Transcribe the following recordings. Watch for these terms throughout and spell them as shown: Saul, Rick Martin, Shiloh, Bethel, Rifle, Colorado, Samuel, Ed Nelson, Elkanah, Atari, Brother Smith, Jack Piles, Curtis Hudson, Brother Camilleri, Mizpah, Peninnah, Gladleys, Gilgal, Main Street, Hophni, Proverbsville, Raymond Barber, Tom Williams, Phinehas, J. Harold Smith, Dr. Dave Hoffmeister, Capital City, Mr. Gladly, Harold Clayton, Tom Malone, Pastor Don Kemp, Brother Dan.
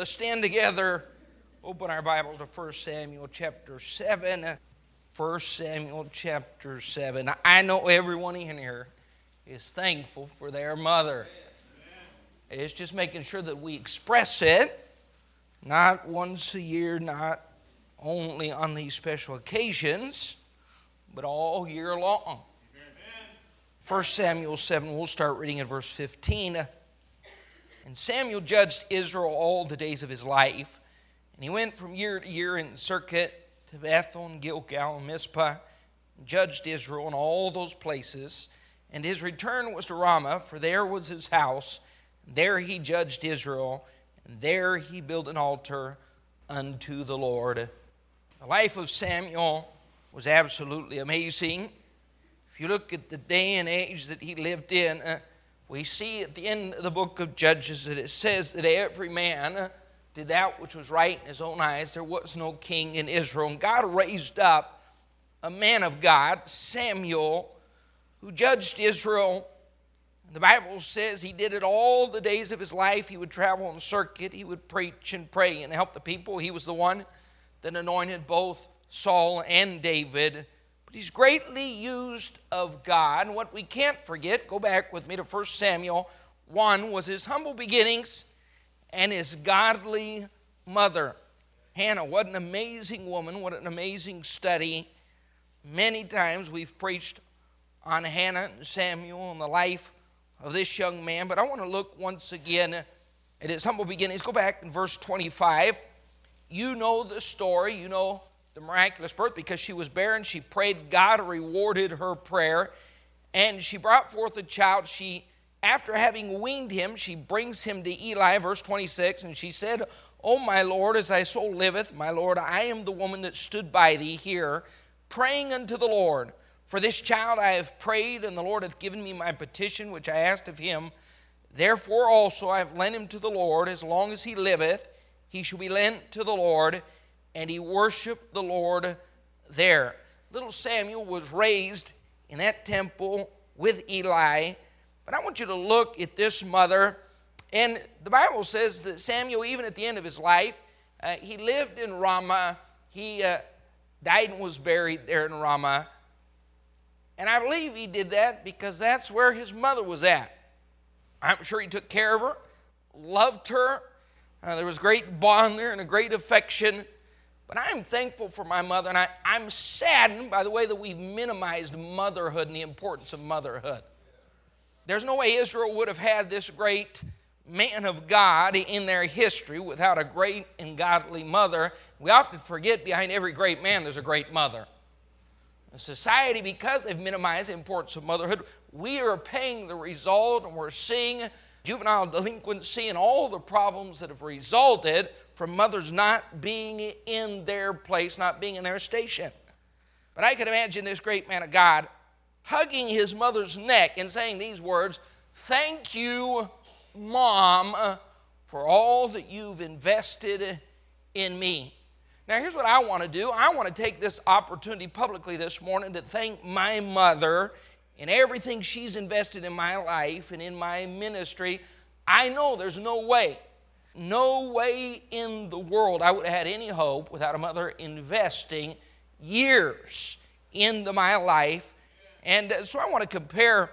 Let's stand together. Open our Bible to 1 Samuel chapter 7. 1 Samuel chapter 7. I know everyone in here is thankful for their mother. It's just making sure that we express it, not once a year, not only on these special occasions, but all year long. 1 Samuel 7, we'll start reading in verse 15. And Samuel judged Israel all the days of his life, and he went from year to year in circuit to Bethel and Gilgal and Mizpah, and judged Israel in all those places. And his return was to Ramah, for there was his house. There he judged Israel, and there he built an altar unto the Lord. The life of Samuel was absolutely amazing. If you look at the day and age that he lived in, we see at the end of the book of Judges that it says that every man did that which was right in his own eyes. There was no king in Israel. And God raised up a man of God, Samuel, who judged Israel. The Bible says he did it all the days of his life. He would travel on circuit. He would preach and pray and help the people. He was the one that anointed both Saul and David. But he's greatly used of God. And what we can't forget, go back with me to 1 Samuel 1, was his humble beginnings and his godly mother. Hannah, what an amazing woman. What an amazing study. Many times we've preached on Hannah and Samuel and the life of this young man. But I want to look once again at his humble beginnings. Go back in verse 25. You know the story. You know the miraculous birth, because she was barren. She prayed. God rewarded her prayer. And she brought forth a child. She, after having weaned him, she brings him to Eli. Verse 26, and she said, O my Lord, as thy soul liveth, my Lord, I am the woman that stood by thee here, praying unto the Lord. For this child I have prayed, and the Lord hath given me my petition, which I asked of him. Therefore also I have lent him to the Lord. As long as he liveth, he shall be lent to the Lord. And he worshiped the Lord there. Little Samuel was raised in that temple with Eli. But I want you to look at this mother. And the Bible says that Samuel, even at the end of his life, he lived in Ramah. He died and was buried there in Ramah. And I believe he did that because that's where his mother was at. I'm sure he took care of her, loved her. There was great bond there and a great affection. But I'm thankful for my mother, and I'm saddened by the way that we've minimized motherhood and the importance of motherhood. There's no way Israel would have had this great man of God in their history without a great and godly mother. We often forget behind every great man there's a great mother. In society, because they've minimized the importance of motherhood, we are paying the result, and we're seeing juvenile delinquency and all the problems that have resulted from mothers not being in their place, not being in their station. But I can imagine this great man of God hugging his mother's neck and saying these words, thank you, Mom, for all that you've invested in me. Now, here's what I want to do. I want to take this opportunity publicly this morning to thank my mother and everything she's invested in my life and in my ministry. I know there's no way in the world I would have had any hope without a mother investing years into my life. And so I want to compare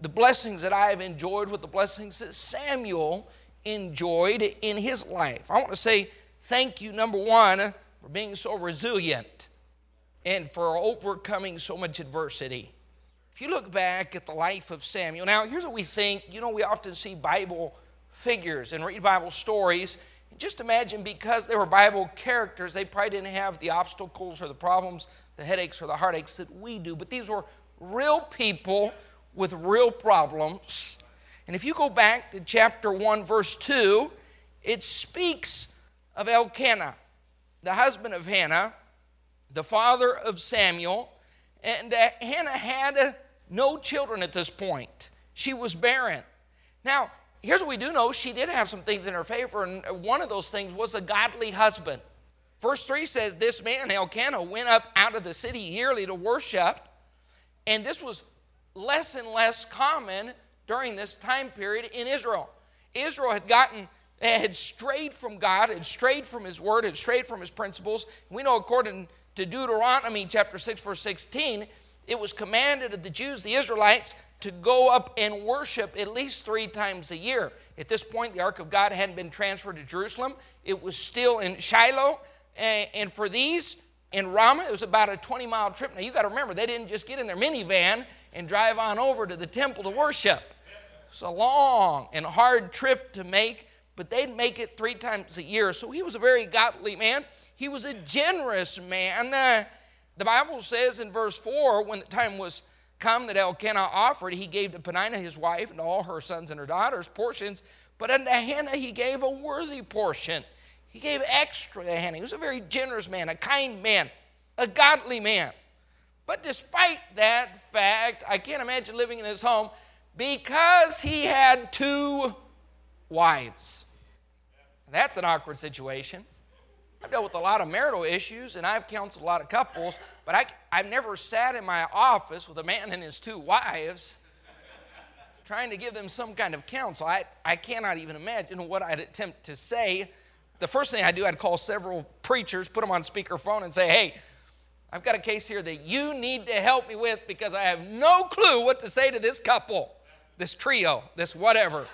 the blessings that I've enjoyed with the blessings that Samuel enjoyed in his life. I want to say thank you, number one, for being so resilient and for overcoming so much adversity. If you look back at the life of Samuel, now here's what we think. You know, we often see Bible figures and read Bible stories. And just imagine, because they were Bible characters, they probably didn't have the obstacles or the problems, the headaches or the heartaches that we do. But these were real people with real problems. And if you go back to chapter 1, verse 2, it speaks of Elkanah, the husband of Hannah, the father of Samuel. And Hannah had no children at this point. She was barren. Now, here's what we do know. She did have some things in her favor, and one of those things was a godly husband. Verse 3 says, this man, Elkanah, went up out of the city yearly to worship, and this was less and less common during this time period in Israel. Israel had gotten They had strayed from God, had strayed from his word, had strayed from his principles. We know according to Deuteronomy chapter 6, verse 16, it was commanded of the Jews, the Israelites, to go up and worship at least 3 times a year. At this point, the Ark of God hadn't been transferred to Jerusalem. It was still in Shiloh. And for these, in Ramah, it was about a 20-mile trip. Now, you got to remember, they didn't just get in their minivan and drive on over to the temple to worship. It's a long and hard trip to make, but they'd make it 3 times a year. So he was a very godly man. He was a generous man. The Bible says in verse 4, when the time was come that Elkanah offered, he gave to Peninnah his wife and all her sons and her daughters portions, but unto Hannah he gave a worthy portion. He gave extra to Hannah. He was a very generous man, a kind man, a godly man. But despite that fact, I can't imagine living in his home because he had 2 wives. That's an awkward situation. I've dealt with a lot of marital issues, and I've counseled a lot of couples, but I've never sat in my office with a man and his 2 wives trying to give them some kind of counsel. I cannot even imagine what I'd attempt to say. The first thing I do, I'd call several preachers, put them on speakerphone, and say, hey, I've got a case here that you need to help me with because I have no clue what to say to this couple, this trio, this whatever.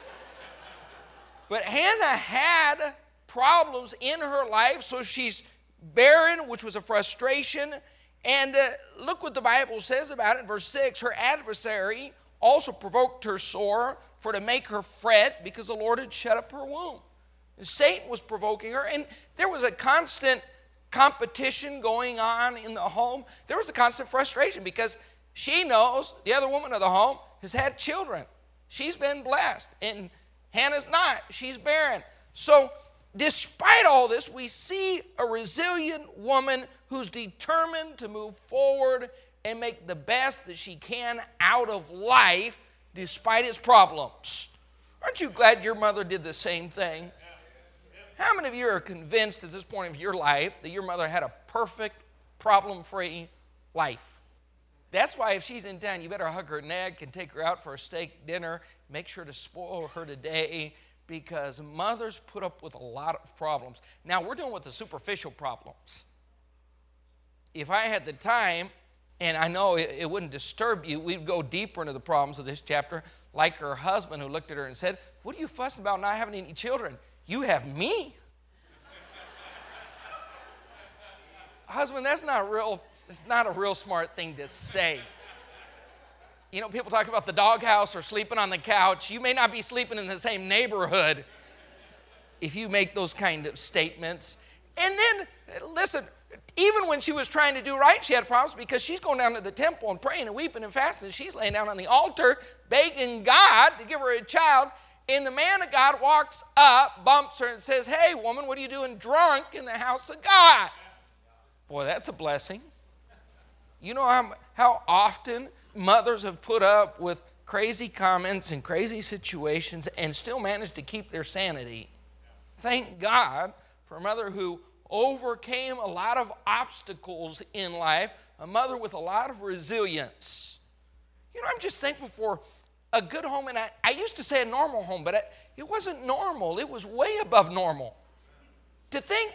But Hannah had problems in her life, so she's barren, which was a frustration. And look what the Bible says about it in verse 6. Her adversary also provoked her sore, for to make her fret, because the Lord had shut up her womb. And Satan was provoking her, and there was a constant competition going on in the home. There was a constant frustration because she knows the other woman of the home has had children. She's been blessed, and Hannah's not. She's barren. So despite all this, we see a resilient woman who's determined to move forward and make the best that she can out of life despite its problems. Aren't you glad your mother did the same thing? How many of you are convinced at this point of your life that your mother had a perfect, problem-free life? That's why if she's in town, you better hug her neck and take her out for a steak dinner. Make sure to spoil her today, because mothers put up with a lot of problems. Now, we're dealing with the superficial problems. If I had the time, and I know it wouldn't disturb you, we'd go deeper into the problems of this chapter, like her husband who looked at her and said, what are you fussing about not having any children? You have me. Husband, that's not a real smart thing to say. You know, people talk about the doghouse or sleeping on the couch. You may not be sleeping in the same neighborhood if you make those kind of statements. And then, listen, even when she was trying to do right, she had problems because she's going down to the temple and praying and weeping and fasting. She's laying down on the altar begging God to give her a child. And the man of God walks up, bumps her, and says, hey, woman, what are you doing drunk in the house of God? Boy, that's a blessing. You know how often mothers have put up with crazy comments and crazy situations and still managed to keep their sanity. Thank God for a mother who overcame a lot of obstacles in life, a mother with a lot of resilience. You know, I'm just thankful for a good home, and I used to say a normal home, but it wasn't normal. It was way above normal. To think,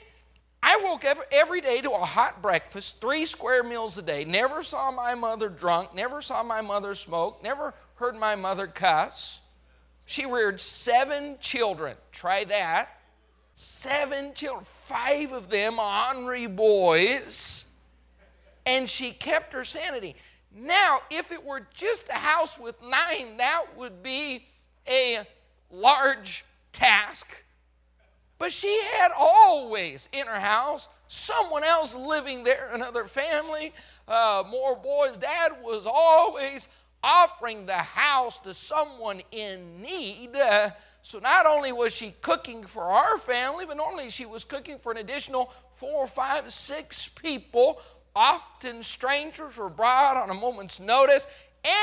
I woke up every day to a hot breakfast, 3 square meals a day, never saw my mother drunk, never saw my mother smoke, never heard my mother cuss. She reared 7 children. Try that. 7 children, 5 of them ornery boys, and she kept her sanity. Now, if it were just a house with 9, that would be a large task. But she had always in her house someone else living there, another family, more boys. Dad was always offering the house to someone in need. So not only was she cooking for our family, but normally she was cooking for an additional 4, 5, 6 people. Often strangers were brought on a moment's notice,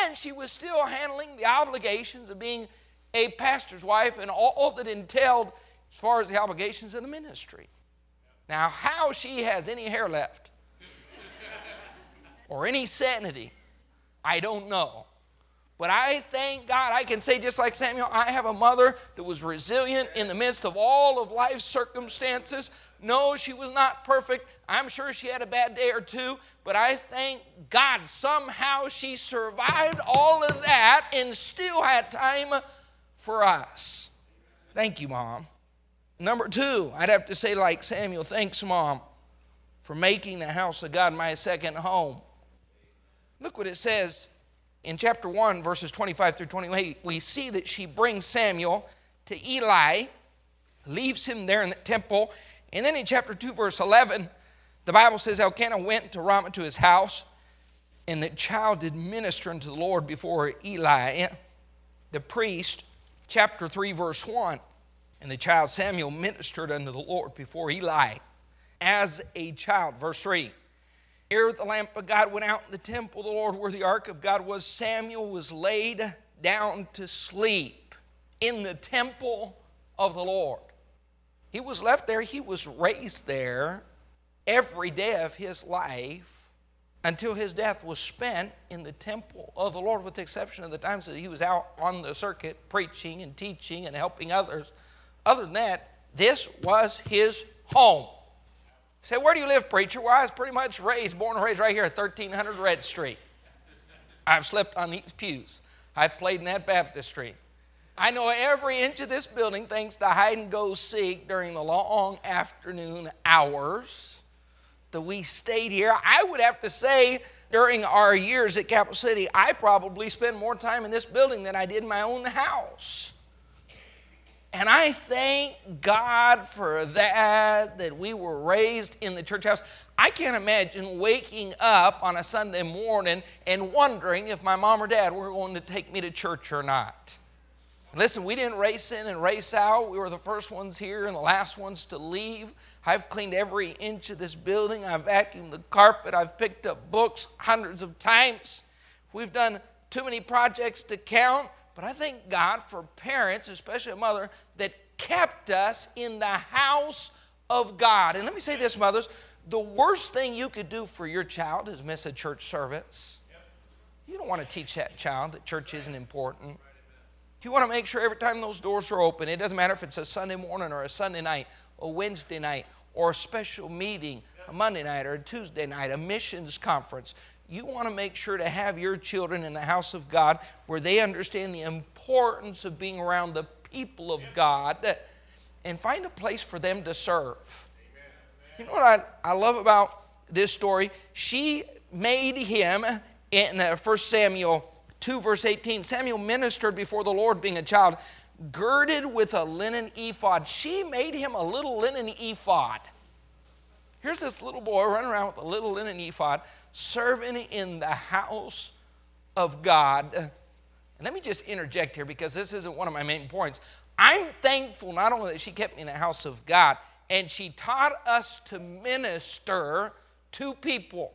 and she was still handling the obligations of being a pastor's wife and all that entailed as far as the obligations of the ministry. Now, how she has any hair left or any sanity, I don't know. But I thank God, I can say just like Samuel, I have a mother that was resilient in the midst of all of life's circumstances. No, she was not perfect. I'm sure she had a bad day or two. But I thank God somehow she survived all of that and still had time for us. Thank you, Mom. Number two, I'd have to say like Samuel, thanks, Mom, for making the house of God my second home. Look what it says. In chapter 1, verses 25 through 28, we see that she brings Samuel to Eli, leaves him there in the temple. And then in chapter 2, verse 11, the Bible says, Elkanah went to Ramah to his house, and the child did minister unto the Lord before Eli, the priest. Chapter 3, verse 1, and the child Samuel ministered unto the Lord before Eli as a child. Verse 3. Ere the lamp of God went out in the temple of the Lord where the ark of God was, Samuel was laid down to sleep in the temple of the Lord. He was left there. He was raised there every day of his life until his death was spent in the temple of the Lord, with the exception of the times that he was out on the circuit preaching and teaching and helping others. Other than that, this was his home. You say, where do you live, preacher? Well, I was pretty much born and raised right here at 1300 Red Street. I've slept on these pews. I've played in that baptistry. I know every inch of this building thanks to hide and go seek during the long afternoon hours that we stayed here. I would have to say during our years at Capital City, I probably spent more time in this building than I did in my own house. And I thank God for that we were raised in the church house. I can't imagine waking up on a Sunday morning and wondering if my mom or dad were going to take me to church or not. Listen, we didn't race in and race out. We were the first ones here and the last ones to leave. I've cleaned every inch of this building. I've vacuumed the carpet. I've picked up books hundreds of times. We've done too many projects to count. But I thank God for parents, especially a mother, that kept us in the house of God. And let me say this, mothers. The worst thing you could do for your child is miss a church service. You don't want to teach that child that church isn't important. You want to make sure every time those doors are open, it doesn't matter if it's a Sunday morning or a Sunday night, a Wednesday night, or a special meeting, a Monday night or a Tuesday night, a missions conference. You want to make sure to have your children in the house of God where they understand the importance of being around the people of God and find a place for them to serve. Amen. You know what I love about this story? She made him, in 1 Samuel 2, verse 18, Samuel ministered before the Lord being a child, girded with a linen ephod. She made him a little linen ephod. Here's this little boy running around with a little linen ephod, serving in the house of God. And let me just interject here because this isn't one of my main points. I'm thankful not only that she kept me in the house of God, and she taught us to minister to people.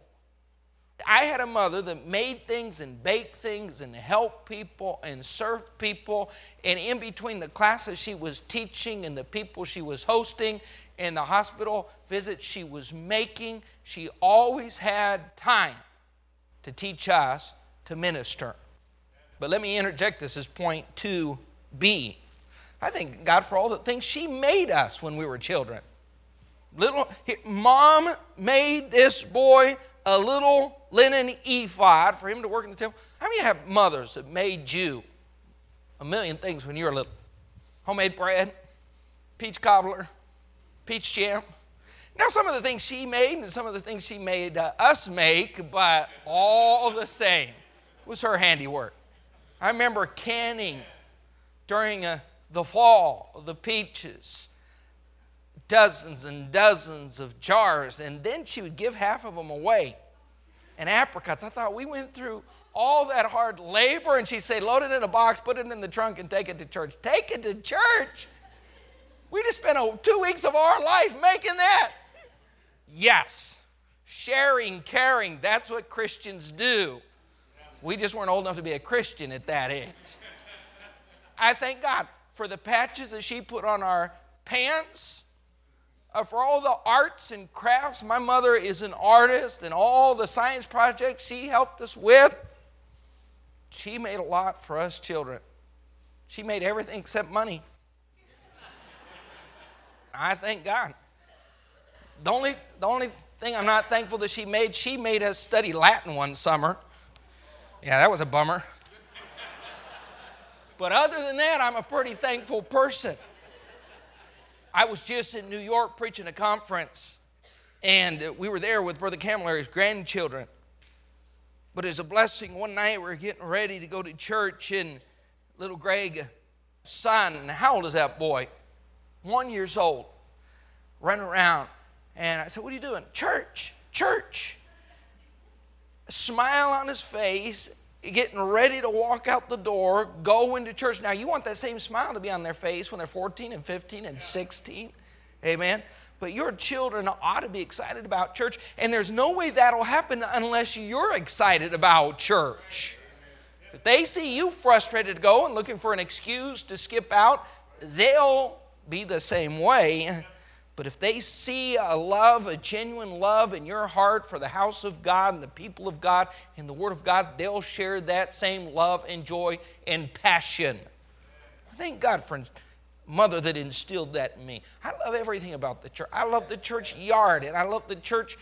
I had a mother that made things and baked things and helped people and served people. And in between the classes she was teaching and the people she was hosting and the hospital visits she was making, she always had time to teach us to minister. But let me interject this as point 2B. I thank God for all the things she made us when we were children. Mom made this boy a little linen ephod for him to work in the temple. How many have mothers that made you a million things when you were little? Homemade bread, peach cobbler, peach jam. Now some of the things she made and some of the things she made us make, but all the same was her handiwork. I remember canning during the fall the peaches. Dozens and dozens of jars, and then she would give half of them away. And apricots. I thought we went through all that hard labor, and she'd say, load it in a box, put it in the trunk, and take it to church. Take it to church? We just spent 2 weeks of our life making that. Yes, sharing, caring, that's what Christians do. We just weren't old enough to be a Christian at that age. I thank God for the patches that she put on our pants. For all the arts and crafts, my mother is an artist, and all the science projects she helped us with. She made a lot for us children. She made everything except money. I thank God. The only thing I'm not thankful that she made us study Latin one summer. Yeah, that was a bummer. But other than that, I'm a pretty thankful person. I was just in New York preaching a conference, and we were there with Brother Camilleri's grandchildren. But it was a blessing. One night we were getting ready to go to church, and little Greg's son, how old is that boy? 1 year old, run around. And I said, what are you doing? Church. A smile on his face, getting ready to walk out the door, go into church. Now, you want that same smile to be on their face when they're 14 and 15 and 16. Amen. But your children ought to be excited about church. And there's no way that'll happen unless you're excited about church. If they see you frustrated to go and looking for an excuse to skip out, they'll be the same way. But if they see a love, a genuine love in your heart for the house of God and the people of God and the Word of God, they'll share that same love and joy and passion. Thank God for Mother that instilled that in me. I love everything about the church. I love the church yard, and I love the church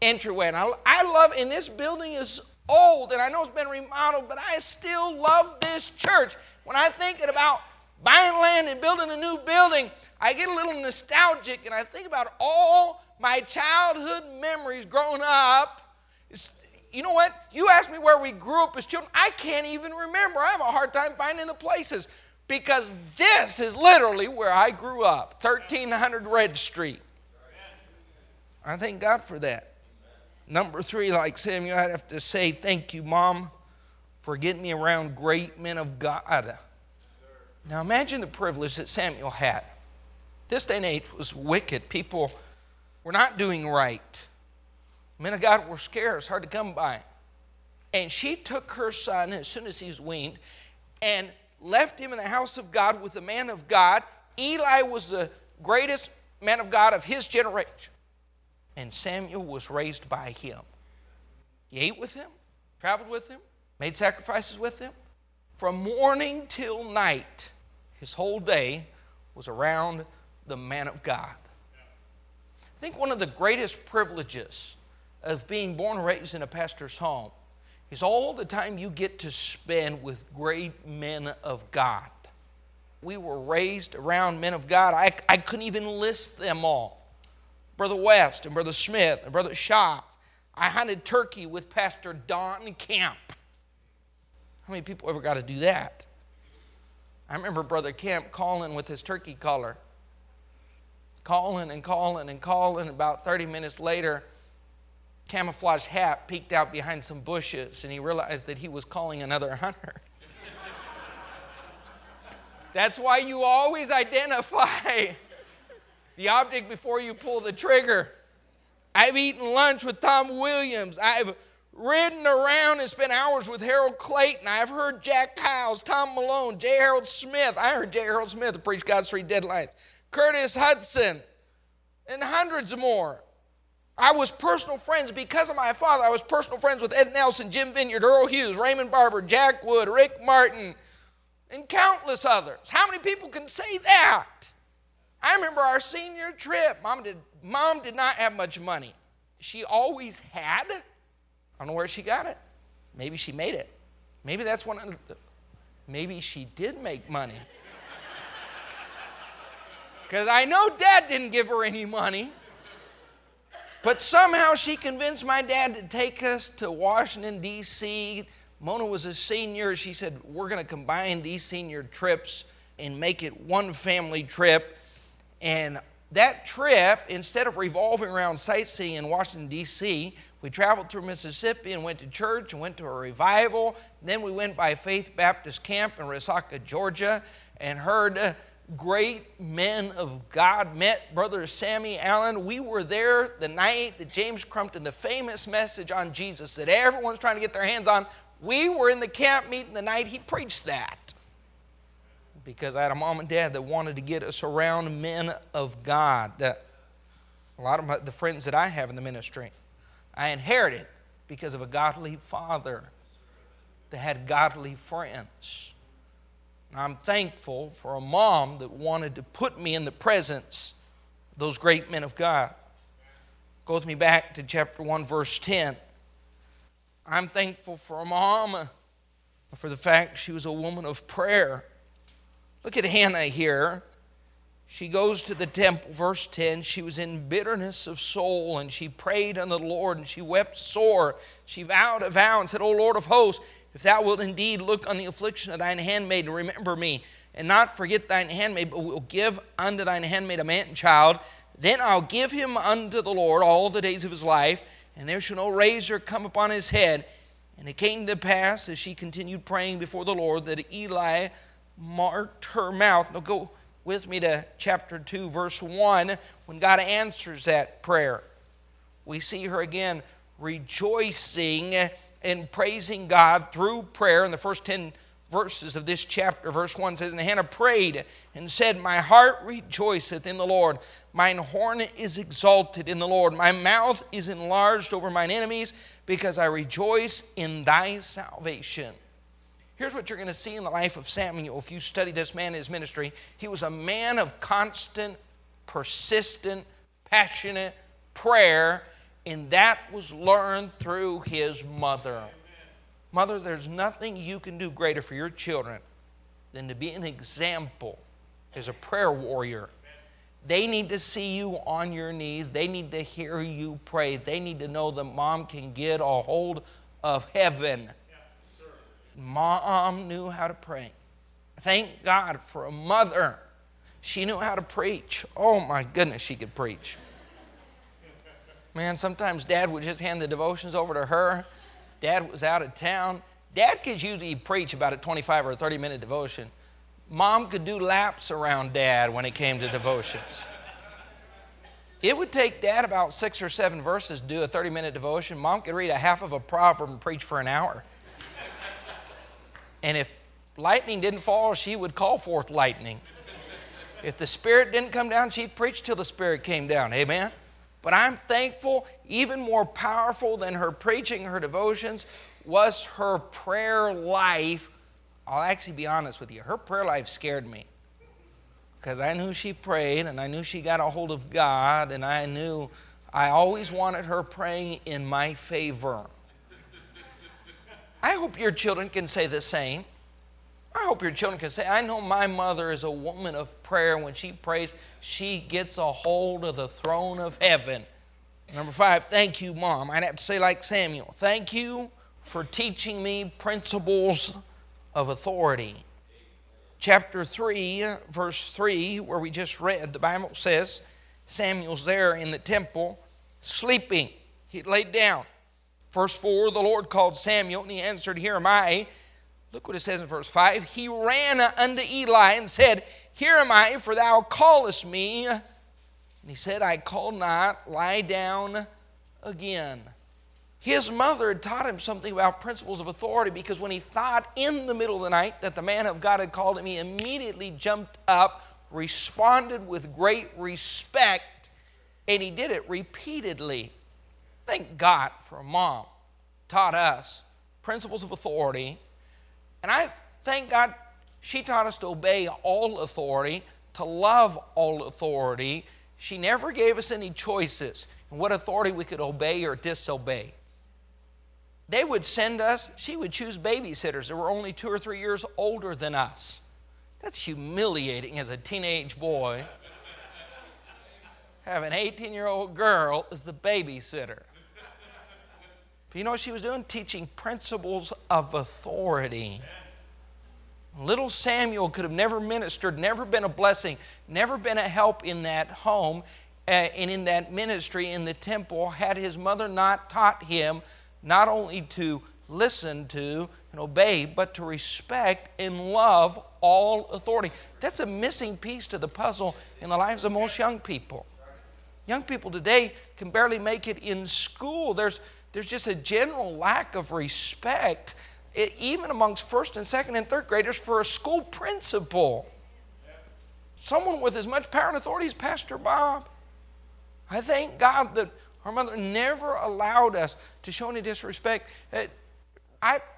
entryway. And I love, and this building is old, and I know it's been remodeled, but I still love this church. When I think about buying land and building a new building, I get a little nostalgic, and I think about all my childhood memories growing up. You know what? You ask me where we grew up as children, I can't even remember. I have a hard time finding the places because this is literally where I grew up, 1300 Red Street. I thank God for that. Number 3, like Samuel, I'd have to say thank you, Mom, for getting me around great men of God. Now imagine the privilege that Samuel had. This day and age was wicked. People were not doing right. Men of God were scarce, hard to come by. And she took her son as soon as he was weaned and left him in the house of God with the man of God. Eli was the greatest man of God of his generation. And Samuel was raised by him. He ate with him, traveled with him, made sacrifices with him. From morning till night, his whole day was around the man of God. I think one of the greatest privileges of being born and raised in a pastor's home is all the time you get to spend with great men of God. We were raised around men of God. I couldn't even list them all. Brother West and Brother Smith and Brother Shock. I hunted turkey with Pastor Don Kemp. How many people ever got to do that? I remember Brother Camp calling with his turkey caller. Calling. About 30 minutes later, camouflage hat peeked out behind some bushes, and he realized that he was calling another hunter. That's why you always identify the object before you pull the trigger. I've eaten lunch with Tom Williams. I've ridden around and spent hours with Harold Clayton. I've heard Jack Piles, Tom Malone, J. Harold Smith. I heard J. Harold Smith preach God's Three Deadlines. Curtis Hudson, and hundreds more. I was personal friends because of my father. I was personal friends with Ed Nelson, Jim Vineyard, Earl Hughes, Raymond Barber, Jack Wood, Rick Martin, and countless others. How many people can say that? I remember our senior trip. Mom did not have much money. She always had. I don't know where she got it. Maybe she made it. Maybe she did make money. Because I know Dad didn't give her any money. But somehow she convinced my dad to take us to Washington, D.C. Mona was a senior. She said, we're going to combine these senior trips and make it one family trip. And that trip, instead of revolving around sightseeing in Washington, D.C., we traveled through Mississippi and went to church and went to a revival. Then we went by Faith Baptist Camp in Resaca, Georgia, and heard great men of God. Met Brother Sammy Allen. We were there the night that James Crumpton, the famous message on Jesus that everyone's trying to get their hands on. We were in the camp meeting the night he preached that. Because I had a mom and dad that wanted to get us around men of God. A lot of the friends that I have in the ministry, I inherited because of a godly father that had godly friends. And I'm thankful for a mom that wanted to put me in the presence of those great men of God. Go with me back to chapter 1, verse 10. I'm thankful for a mom, for the fact she was a woman of prayer. Look at Hannah here. She goes to the temple, verse 10. She was in bitterness of soul, and she prayed unto the Lord, and she wept sore. She vowed a vow and said, O Lord of hosts, if thou wilt indeed look on the affliction of thine handmaid, and remember me, and not forget thine handmaid, but will give unto thine handmaid a man child, then I'll give him unto the Lord all the days of his life, and there shall no razor come upon his head. And it came to pass, as she continued praying before the Lord, that Eli marked her mouth. Now go with me to chapter 2, verse 1, when God answers that prayer. We see her again rejoicing and praising God through prayer. In the first 10 verses of this chapter, verse 1 says, And Hannah prayed and said, My heart rejoiceth in the Lord. Mine horn is exalted in the Lord. My mouth is enlarged over mine enemies, because I rejoice in thy salvation. Here's what you're going to see in the life of Samuel if you study this man and his ministry. He was a man of constant, persistent, passionate prayer, and that was learned through his mother. Amen. Mother, there's nothing you can do greater for your children than to be an example as a prayer warrior. They need to see you on your knees. They need to hear you pray. They need to know that mom can get a hold of heaven. Mom knew how to pray. Thank God for a mother. She knew how to preach. Oh my goodness, she could preach. Man, sometimes Dad would just hand the devotions over to her. Dad was out of town. Dad could usually preach about a 25 or a 30-minute devotion. Mom could do laps around Dad when it came to devotions. It would take Dad about 6 or 7 verses to do a 30-minute devotion. Mom could read a half of a proverb and preach for an hour. And if lightning didn't fall, she would call forth lightning. If the Spirit didn't come down, she'd preach till the Spirit came down. Amen? But I'm thankful, even more powerful than her preaching, her devotions, was her prayer life. I'll actually be honest with you. Her prayer life scared me, because I knew she prayed, and I knew she got a hold of God, and I knew I always wanted her praying in my favor. I hope your children can say the same. I hope your children can say, I know my mother is a woman of prayer. When she prays, she gets a hold of the throne of heaven. Number 5, thank you, Mom. I'd have to say like Samuel, thank you for teaching me principles of authority. Chapter 3, verse 3, where we just read, the Bible says, Samuel's there in the temple sleeping. He laid down. Verse 4, the Lord called Samuel, and he answered, Here am I. Look what it says in verse 5. He ran unto Eli and said, Here am I, for thou callest me. And he said, I call not, lie down again. His mother had taught him something about principles of authority, because when he thought in the middle of the night that the man of God had called him, he immediately jumped up, responded with great respect, and he did it repeatedly. Thank God for a mom taught us principles of authority. And I thank God she taught us to obey all authority, to love all authority. She never gave us any choices in what authority we could obey or disobey. They would send us, she would choose babysitters that were only 2 or 3 years older than us. That's humiliating as a teenage boy. Have an 18-year-old girl as the babysitter. You know what she was doing? Teaching principles of authority. Little Samuel could have never ministered, never been a blessing, never been a help in that home and in that ministry in the temple had his mother not taught him not only to listen to and obey, but to respect and love all authority. That's a missing piece to the puzzle in the lives of most young people. Young people today can barely make it in school. There's just a general lack of respect, even amongst 1st and 2nd and 3rd graders, for a school principal. Someone with as much power and authority as Pastor Bob. I thank God that our mother never allowed us to show any disrespect.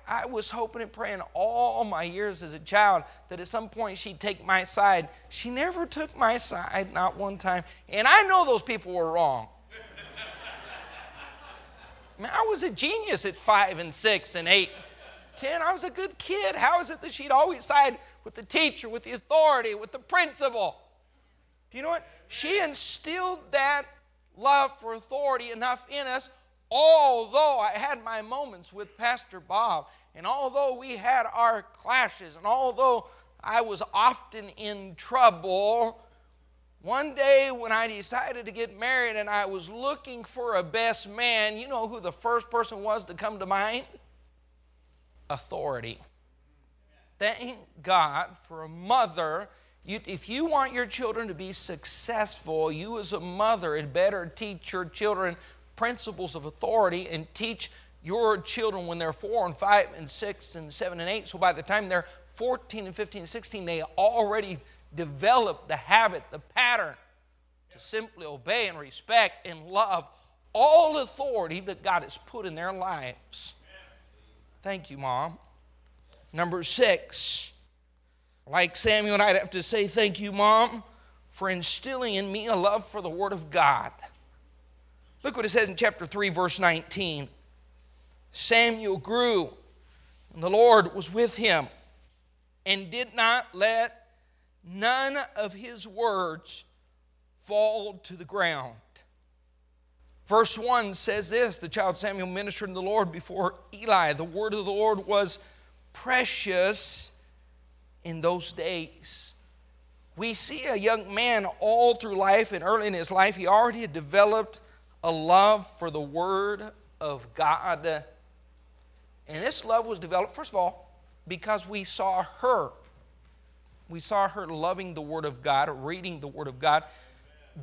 I was hoping and praying all my years as a child that at some point she'd take my side. She never took my side, not one time. And I know those people were wrong. I mean, I was a genius at 5 and 6 and 8, 10. I was a good kid. How is it that she'd always side with the teacher, with the authority, with the principal? You know what? She instilled that love for authority enough in us. Although I had my moments with Pastor Bob, and although we had our clashes, and although I was often in trouble, one day when I decided to get married and I was looking for a best man, you know who the first person was to come to mind? Authority. Thank God for a mother. If you want your children to be successful, you as a mother had better teach your children principles of authority and teach your children when they're 4 and 5 and 6 and 7 and 8. So by the time they're 14 and 15 and 16, they already develop the habit, the pattern to simply obey and respect and love all authority that God has put in their lives. Thank you, Mom. Number 6, like Samuel, I'd have to say thank you, Mom, for instilling in me a love for the Word of God. Look what it says in chapter 3, verse 19. Samuel grew, and the Lord was with him, and did not let none of his words fall to the ground. Verse 1 says this, the child Samuel ministered to the Lord before Eli. The word of the Lord was precious in those days. We see a young man all through life, and early in his life, he already had developed a love for the Word of God. And this love was developed, first of all, because we saw her. We saw her loving the Word of God, reading the Word of God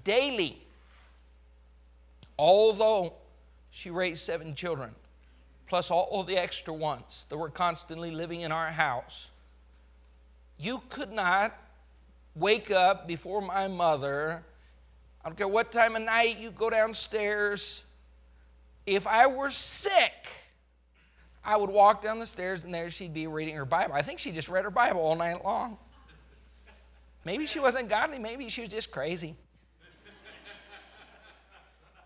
daily. Although she raised 7 children, plus all the extra ones that were constantly living in our house, you could not wake up before my mother. I don't care what time of night you go downstairs. If I were sick, I would walk down the stairs and there she'd be reading her Bible. I think she just read her Bible all night long. Maybe she wasn't godly. Maybe she was just crazy.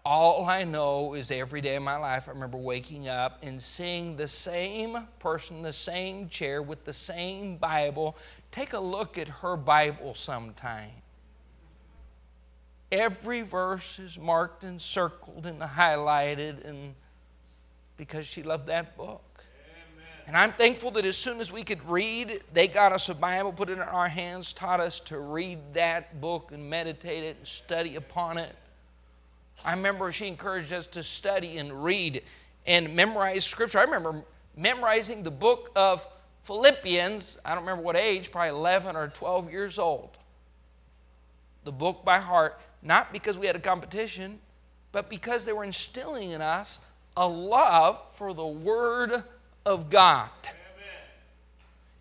All I know is every day of my life I remember waking up and seeing the same person, the same chair with the same Bible. Take a look at her Bible sometime. Every verse is marked and circled and highlighted, and because she loved that book. Amen. And I'm thankful that as soon as we could read, they got us a Bible, put it in our hands, taught us to read that book and meditate it and study upon it. I remember she encouraged us to study and read and memorize Scripture. I remember memorizing the book of Philippians. I don't remember what age, probably 11 or 12 years old. The book by heart, not because we had a competition, but because they were instilling in us a love for the Word of God. Amen.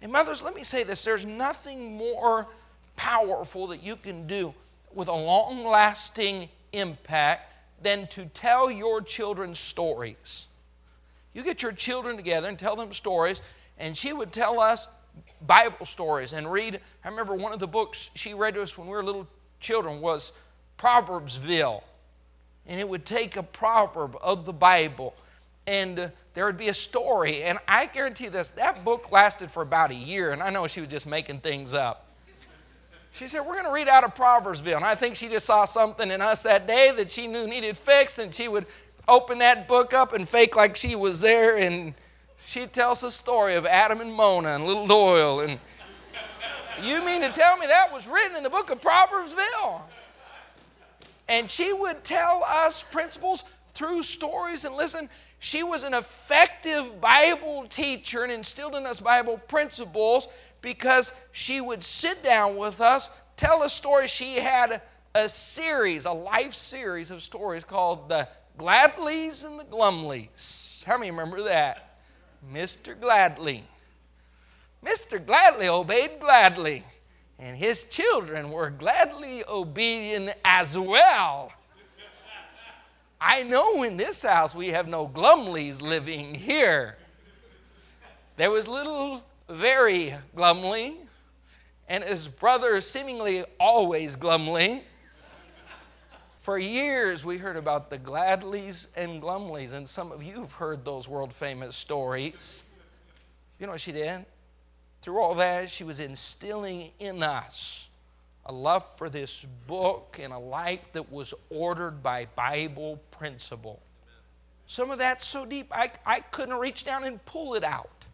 And mothers, let me say this. There's nothing more powerful that you can do with a long-lasting impact than to tell your children stories. You get your children together and tell them stories, and she would tell us Bible stories and read. I remember one of the books she read to us when we were little children was Proverbsville, and it would take a proverb of the Bible, and there would be a story. And I guarantee this, that book lasted for about a year, and I know she was just making things up. She said, we're going to read out of Proverbsville. And I think she just saw something in us that day that she knew needed fixed, and she would open that book up and fake like she was there, and she tells the story of Adam and Mona and little Doyle. And you mean to tell me that was written in the book of Proverbsville? And she would tell us principles through stories. And listen, she was an effective Bible teacher and instilled in us Bible principles, because she would sit down with us, tell a story. She had a series, a life series of stories called the Gladleys and the Glumleys. How many remember that? Mr. Gladly. Mr. Gladly obeyed gladly, and his children were gladly obedient as well. I know in this house we have no Glumleys living here. There was little very Glumley and his brother seemingly always Glumley. For years we heard about the Gladleys and Glumleys, and some of you have heard those world-famous stories. You know what she did? Through all that, she was instilling in us a love for this book and a life that was ordered by Bible principle. Some of that's so deep, I couldn't reach down and pull it out,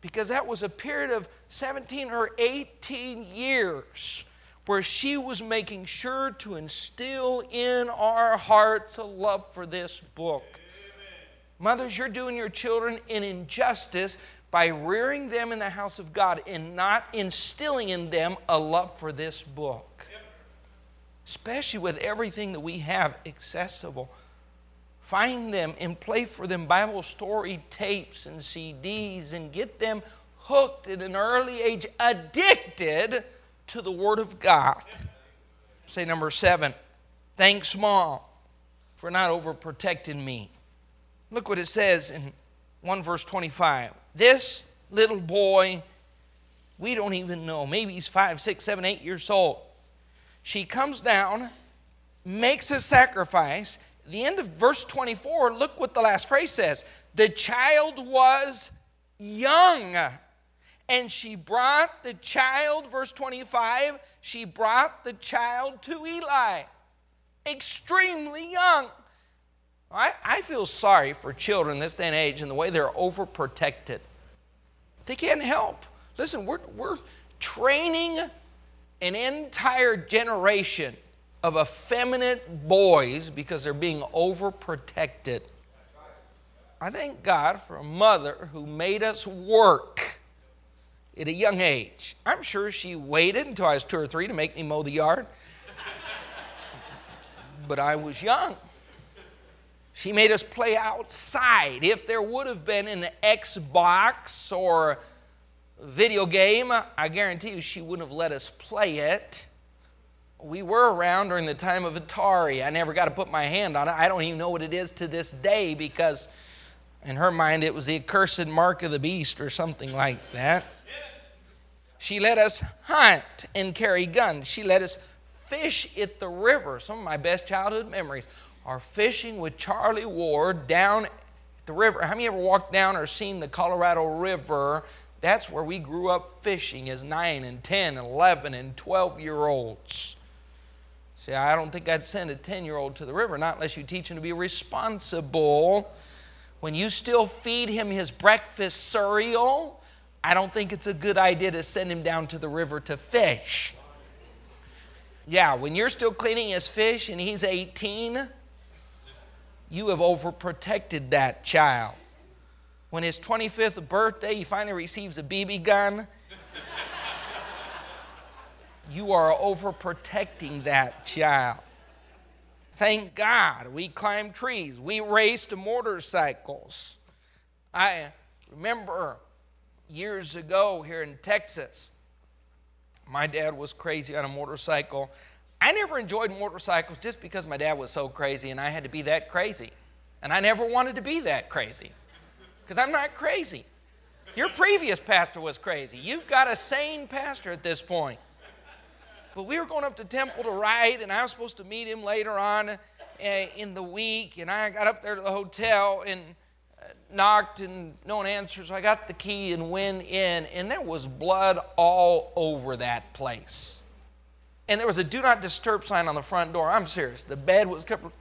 because that was a period of 17 or 18 years where she was making sure to instill in our hearts a love for this book. Mothers, you're doing your children an injustice by rearing them in the house of God and not instilling in them a love for this book. Especially with everything that we have accessible. Find them and play for them Bible story tapes and CDs and get them hooked at an early age, addicted to the Word of God. Say number 7, thanks, Mom, for not overprotecting me. Look what it says in 1 verse 25. This little boy, we don't even know. Maybe he's 5, 6, 7, 8 years old. She comes down, makes a sacrifice. At the end of verse 24, look what the last phrase says. The child was young, and she brought the child, verse 25, she brought the child to Eli. Extremely young. I feel sorry for children this day and age and the way they're overprotected. They can't help. Listen, we're training an entire generation of effeminate boys because they're being overprotected. I thank God for a mother who made us work at a young age. I'm sure she waited until I was 2 or 3 to make me mow the yard. But I was young. She made us play outside. If there would have been an Xbox or video game, I guarantee you she wouldn't have let us play it. We were around during the time of Atari. I never got to put my hand on it. I don't even know what it is to this day, because in her mind it was the accursed mark of the beast or something like that. She let us hunt and carry guns. She let us fish at the river. Some of my best childhood memories are fishing with Charlie Ward down the river. How many ever walked down or seen the Colorado River? That's where we grew up fishing as 9 and 10 and 11 and 12-year-olds. See, I don't think I'd send a 10-year-old to the river, not unless you teach him to be responsible. When you still feed him his breakfast cereal, I don't think it's a good idea to send him down to the river to fish. Yeah, when you're still cleaning his fish and he's 18... you have overprotected that child. When his 25th birthday, he finally receives a BB gun. You are overprotecting that child. Thank God we climbed trees. We raced motorcycles. I remember years ago here in Texas, my dad was crazy on a motorcycle. I never enjoyed motorcycles just because my dad was so crazy and I had to be that crazy. And I never wanted to be that crazy, because I'm not crazy. Your previous pastor was crazy. You've got a sane pastor at this point. But we were going up to Temple to ride, and I was supposed to meet him later on in the week. And I got up there to the hotel and knocked, and no one answered. So I got the key and went in, and there was blood all over that place. And there was a do not disturb sign on the front door. I'm serious. The bed was covered.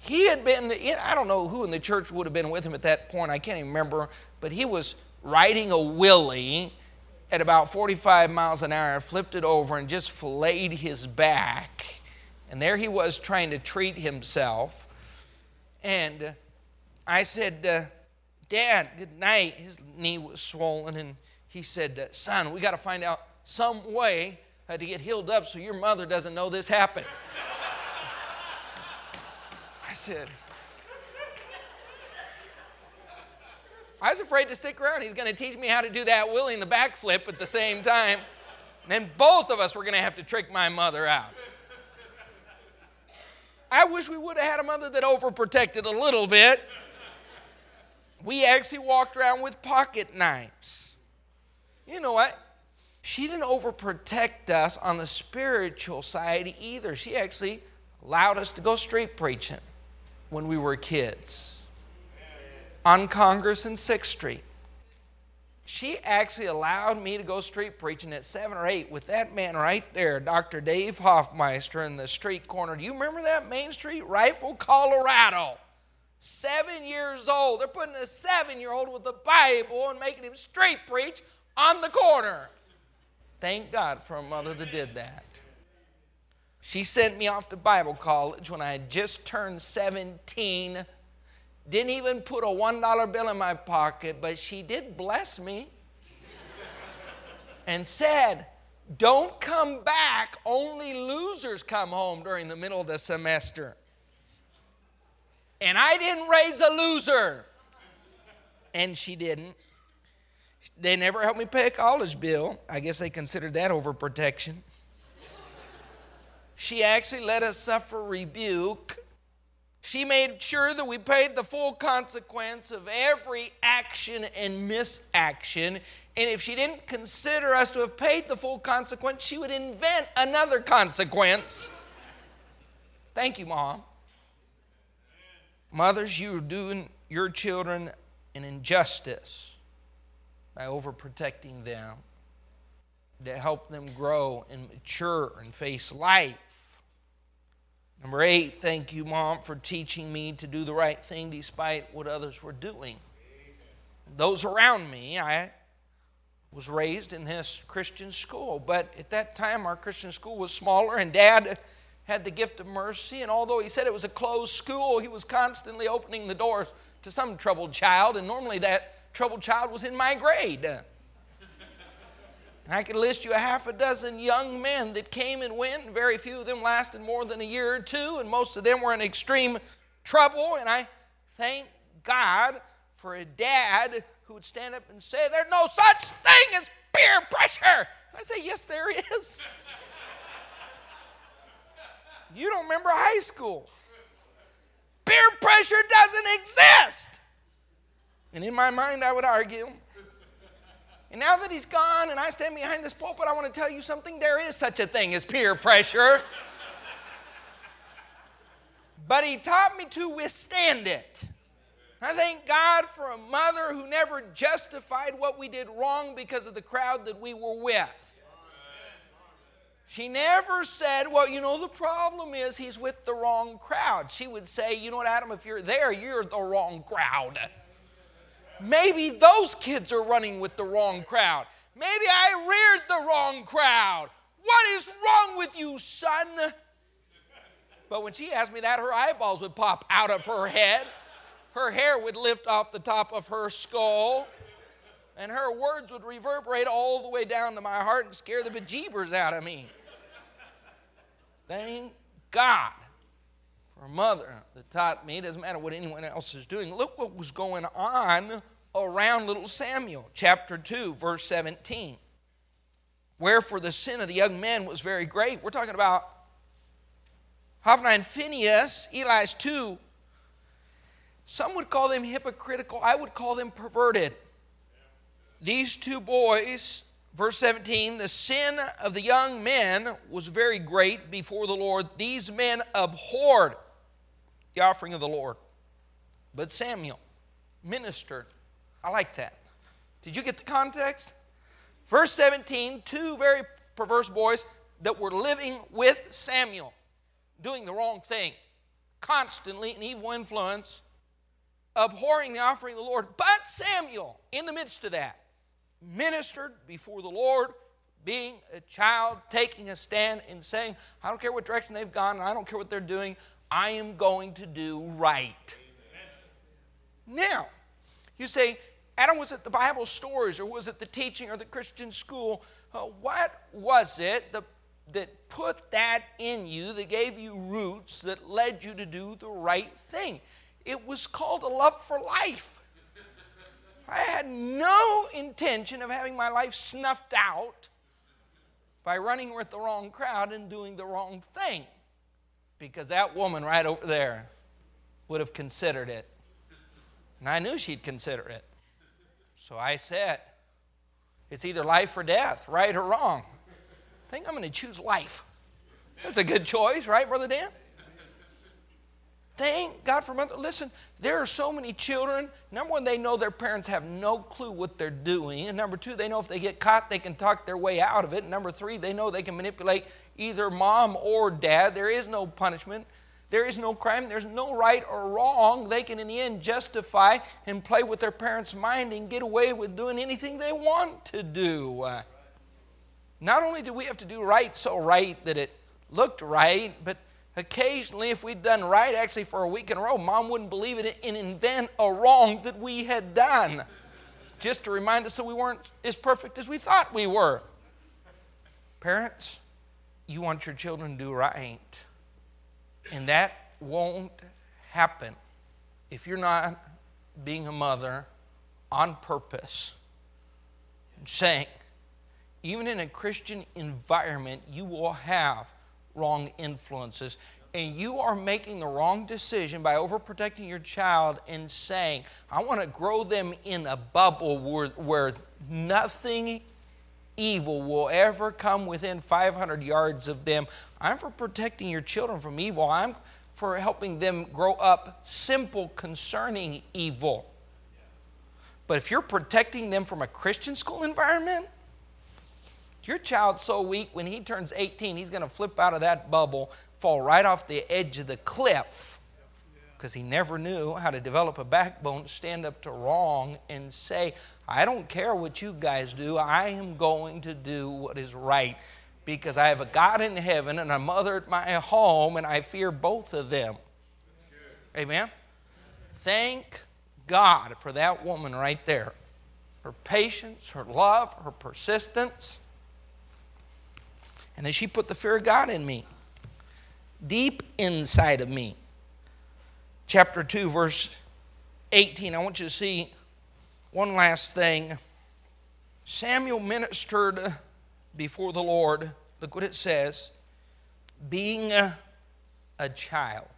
He had been, I don't know who in the church would have been with him at that point. I can't even remember. But he was riding a Willie at about 45 miles an hour and flipped it over and just filleted his back. And there he was trying to treat himself. And I said, Dad, good night. His knee was swollen. And he said, Son, we got to find out some way to get healed up so your mother doesn't know this happened. I said, I was afraid to stick around. He's going to teach me how to do that Willie and the backflip at the same time. And then both of us were going to have to trick my mother out. I wish we would have had a mother that overprotected a little bit. We actually walked around with pocket knives. You know what? She didn't overprotect us on the spiritual side either. She actually allowed us to go street preaching when we were kids. Amen. On Congress and 6th Street. She actually allowed me to go street preaching at 7 or 8 with that man right there, Dr. Dave Hoffmeister in the street corner. Do you remember that? Main Street, Rifle, Colorado. 7 years old. They're putting a 7-year-old with a Bible and making him street preach on the corner. Thank God for a mother that did that. She sent me off to Bible college when I had just turned 17. Didn't even put a $1 bill in my pocket, but she did bless me and said, "Don't come back. Only losers come home during the middle of the semester." And I didn't raise a loser. And she didn't. They never helped me pay a college bill. I guess they considered that overprotection. She actually let us suffer rebuke. She made sure that we paid the full consequence of every action and misaction. And if she didn't consider us to have paid the full consequence, she would invent another consequence. Thank you, Mom. Mothers, you're doing your children an injustice by overprotecting them, to help them grow and mature and face life. Number 8, thank you, Mom, for teaching me to do the right thing despite what others were doing. Those around me, I was raised in this Christian school, but at that time our Christian school was smaller, and Dad had the gift of mercy, and although he said it was a closed school, he was constantly opening the doors to some troubled child, and normally that troubled child was in my grade. I could list you a half a dozen young men that came and went, and very few of them lasted more than a year or two, and most of them were in extreme trouble. And I thank God for a dad who would stand up and say, "There's no such thing as peer pressure." And I say, "Yes, there is." You don't remember high school. Peer pressure doesn't exist. And in my mind, I would argue. And now that he's gone and I stand behind this pulpit, I want to tell you something. There is such a thing as peer pressure. But he taught me to withstand it. I thank God for a mother who never justified what we did wrong because of the crowd that we were with. She never said, "Well, you know, the problem is he's with the wrong crowd." She would say, "You know what, Adam, if you're there, you're the wrong crowd. Maybe those kids are running with the wrong crowd. Maybe I reared the wrong crowd. What is wrong with you, son?" But when she asked me that, her eyeballs would pop out of her head. Her hair would lift off the top of her skull. And her words would reverberate all the way down to my heart and scare the bejeebers out of me. Thank God for a mother that taught me, it doesn't matter what anyone else is doing. Look what was going on around little Samuel. Chapter 2, verse 17. "Wherefore the sin of the young men was very great." We're talking about Hophni and Phinehas, Eli's two. Some would call them hypocritical. I would call them perverted. These two boys, verse 17, "The sin of the young men was very great before the Lord. These men abhorred the offering of the Lord. But Samuel ministered." I like that. Did you get the context? Verse 17, two very perverse boys that were living with Samuel, doing the wrong thing, constantly an evil influence, abhorring the offering of the Lord. But Samuel, in the midst of that, ministered before the Lord, being a child, taking a stand and saying, "I don't care what direction they've gone, and I don't care what they're doing. I am going to do right." Amen. Now, you say, "Adam, was it the Bible stories, or was it the teaching, or the Christian school? What was it that put that in you, that gave you roots, that led you to do the right thing?" It was called a love for life. I had no intention of having my life snuffed out by running with the wrong crowd and doing the wrong thing, because that woman right over there would have considered it. And I knew she'd consider it. So I said, it's either life or death, right or wrong. I think I'm going to choose life. That's a good choice, right, Brother Dan? Thank God for mother. Listen, there are so many children. Number one, they know their parents have no clue what they're doing. And number two, they know if they get caught, they can talk their way out of it. And number three, they know they can manipulate either mom or dad. There is no punishment. There is no crime. There's no right or wrong. They can, in the end, justify and play with their parents' mind and get away with doing anything they want to do. Not only do we have to do right so right that it looked right, but occasionally, if we'd done right, actually for a week in a row, mom wouldn't believe it and invent a wrong that we had done just to remind us that we weren't as perfect as we thought we were. Parents, you want your children to do right. And that won't happen if you're not being a mother on purpose. I'm saying, even in a Christian environment, you will have wrong influences, and you are making the wrong decision by overprotecting your child and saying, I want to grow them in a bubble where nothing evil will ever come within 500 yards of them. I'm for protecting your children from evil. I'm for helping them grow up simple concerning evil. But if you're protecting them from a Christian school environment, your child's so weak, when he turns 18, he's going to flip out of that bubble, fall right off the edge of the cliff, because he never knew how to develop a backbone, stand up to wrong, and say, I don't care what you guys do. I am going to do what is right, because I have a God in heaven and a mother at my home, and I fear both of them. Amen? Thank God for that woman right there. Her patience, her love, her persistence. And then she put the fear of God in me, deep inside of me. Chapter 2, verse 18. I want you to see one last thing. Samuel ministered before the Lord. Look what it says. Being a child.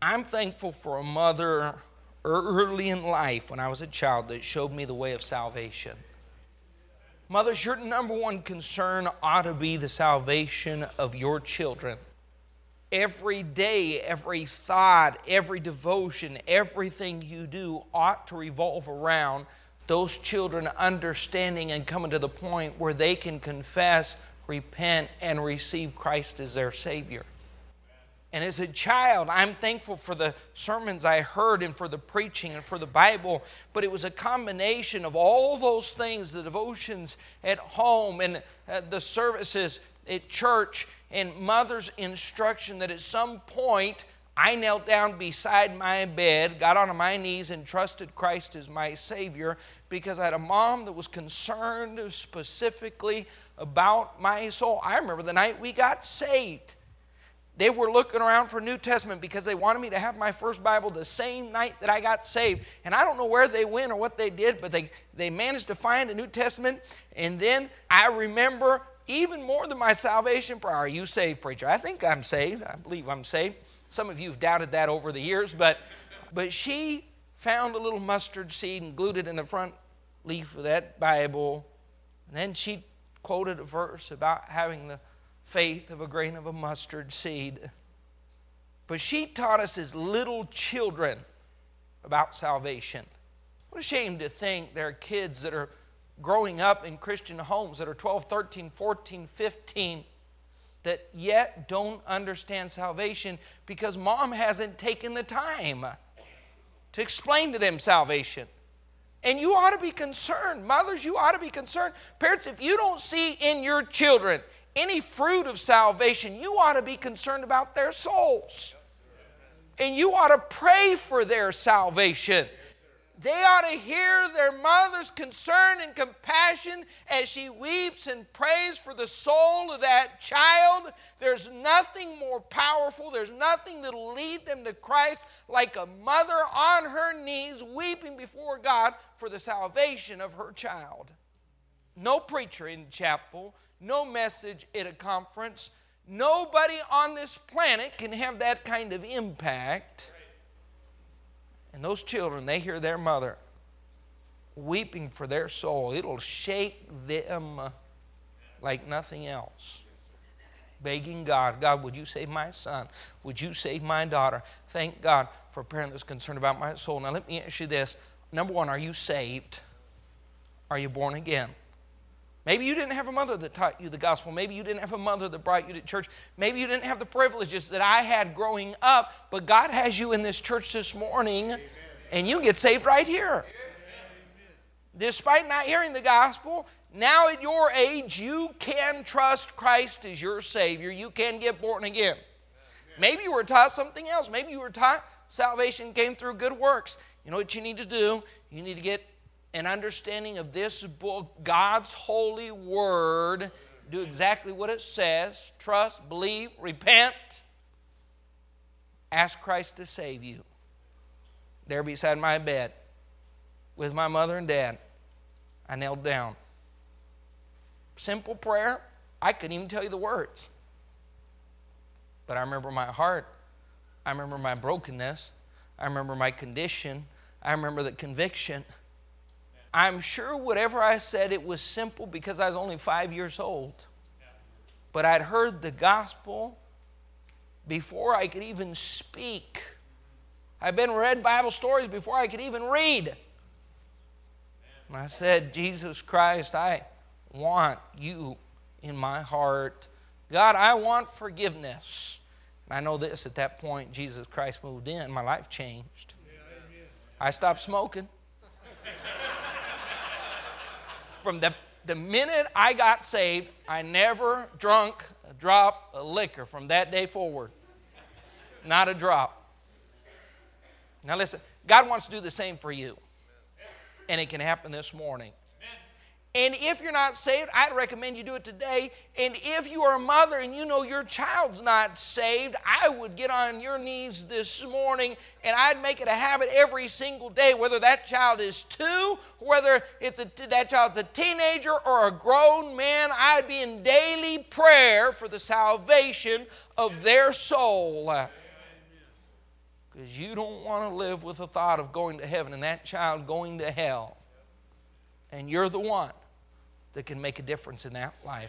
I'm thankful for a mother early in life when I was a child that showed me the way of salvation. Mothers, your number one concern ought to be the salvation of your children. Every day, every thought, every devotion, everything you do ought to revolve around those children understanding and coming to the point where they can confess, repent, and receive Christ as their Savior. And as a child, I'm thankful for the sermons I heard and for the preaching and for the Bible. But it was a combination of all those things, the devotions at home and the services at church and mother's instruction, that at some point I knelt down beside my bed, got onto my knees, and trusted Christ as my Savior, because I had a mom that was concerned specifically about my soul. I remember the night we got saved. They were looking around for New Testament because they wanted me to have my first Bible the same night that I got saved. And I don't know where they went or what they did, but they managed to find a New Testament. And then I remember even more than my salvation prayer, are you saved, preacher? I think I'm saved. I believe I'm saved. Some of you have doubted that over the years. But she found a little mustard seed and glued it in the front leaf of that Bible. And then she quoted a verse about having the faith of a grain of a mustard seed. But she taught us as little children about salvation. What a shame to think there are kids that are growing up in Christian homes that are 12, 13, 14, 15 that yet don't understand salvation because mom hasn't taken the time to explain to them salvation. And you ought to be concerned. Mothers, you ought to be concerned. Parents, if you don't see in your children any fruit of salvation, you ought to be concerned about their souls. And you ought to pray for their salvation. They ought to hear their mother's concern and compassion as she weeps and prays for the soul of that child. There's nothing more powerful. There's nothing that will lead them to Christ like a mother on her knees weeping before God for the salvation of her child. No preacher in chapel, no message at a conference. Nobody on this planet can have that kind of impact. And those children, they hear their mother weeping for their soul. It'll shake them like nothing else. Begging God, God, would you save my son? Would you save my daughter? Thank God for a parent that's concerned about my soul. Now, let me ask you this. Number one, are you saved? Are you born again? Maybe you didn't have a mother that taught you the gospel. Maybe you didn't have a mother that brought you to church. Maybe you didn't have the privileges that I had growing up, but God has you in this church this morning, amen, and you get saved right here. Amen. Despite not hearing the gospel, now at your age, you can trust Christ as your Savior. You can get born again. Maybe you were taught something else. Maybe you were taught salvation came through good works. You know what you need to do? You need to get an understanding of this book, God's holy word. Do exactly what it says. Trust, believe, repent. Ask Christ to save you. There beside my bed, with my mother and dad, I knelt down. Simple prayer. I couldn't even tell you the words. But I remember my heart. I remember my brokenness. I remember my condition. I remember the conviction. I'm sure whatever I said, it was simple because I was only 5 years old. But I'd heard the gospel before I could even speak. I'd been read Bible stories before I could even read. And I said, Jesus Christ, I want you in my heart. God, I want forgiveness. And I know this, at that point, Jesus Christ moved in. My life changed. I stopped smoking. From the minute I got saved, I never drunk a drop of liquor from that day forward. Not a drop. Now listen, God wants to do the same for you. And it can happen this morning. And if you're not saved, I'd recommend you do it today. And if you are a mother and you know your child's not saved, I would get on your knees this morning and I'd make it a habit every single day, whether that child is 2, whether it's that child's a teenager or a grown man, I'd be in daily prayer for the salvation of their soul. Because you don't want to live with the thought of going to heaven and that child going to hell. And you're the one that can make a difference in that life.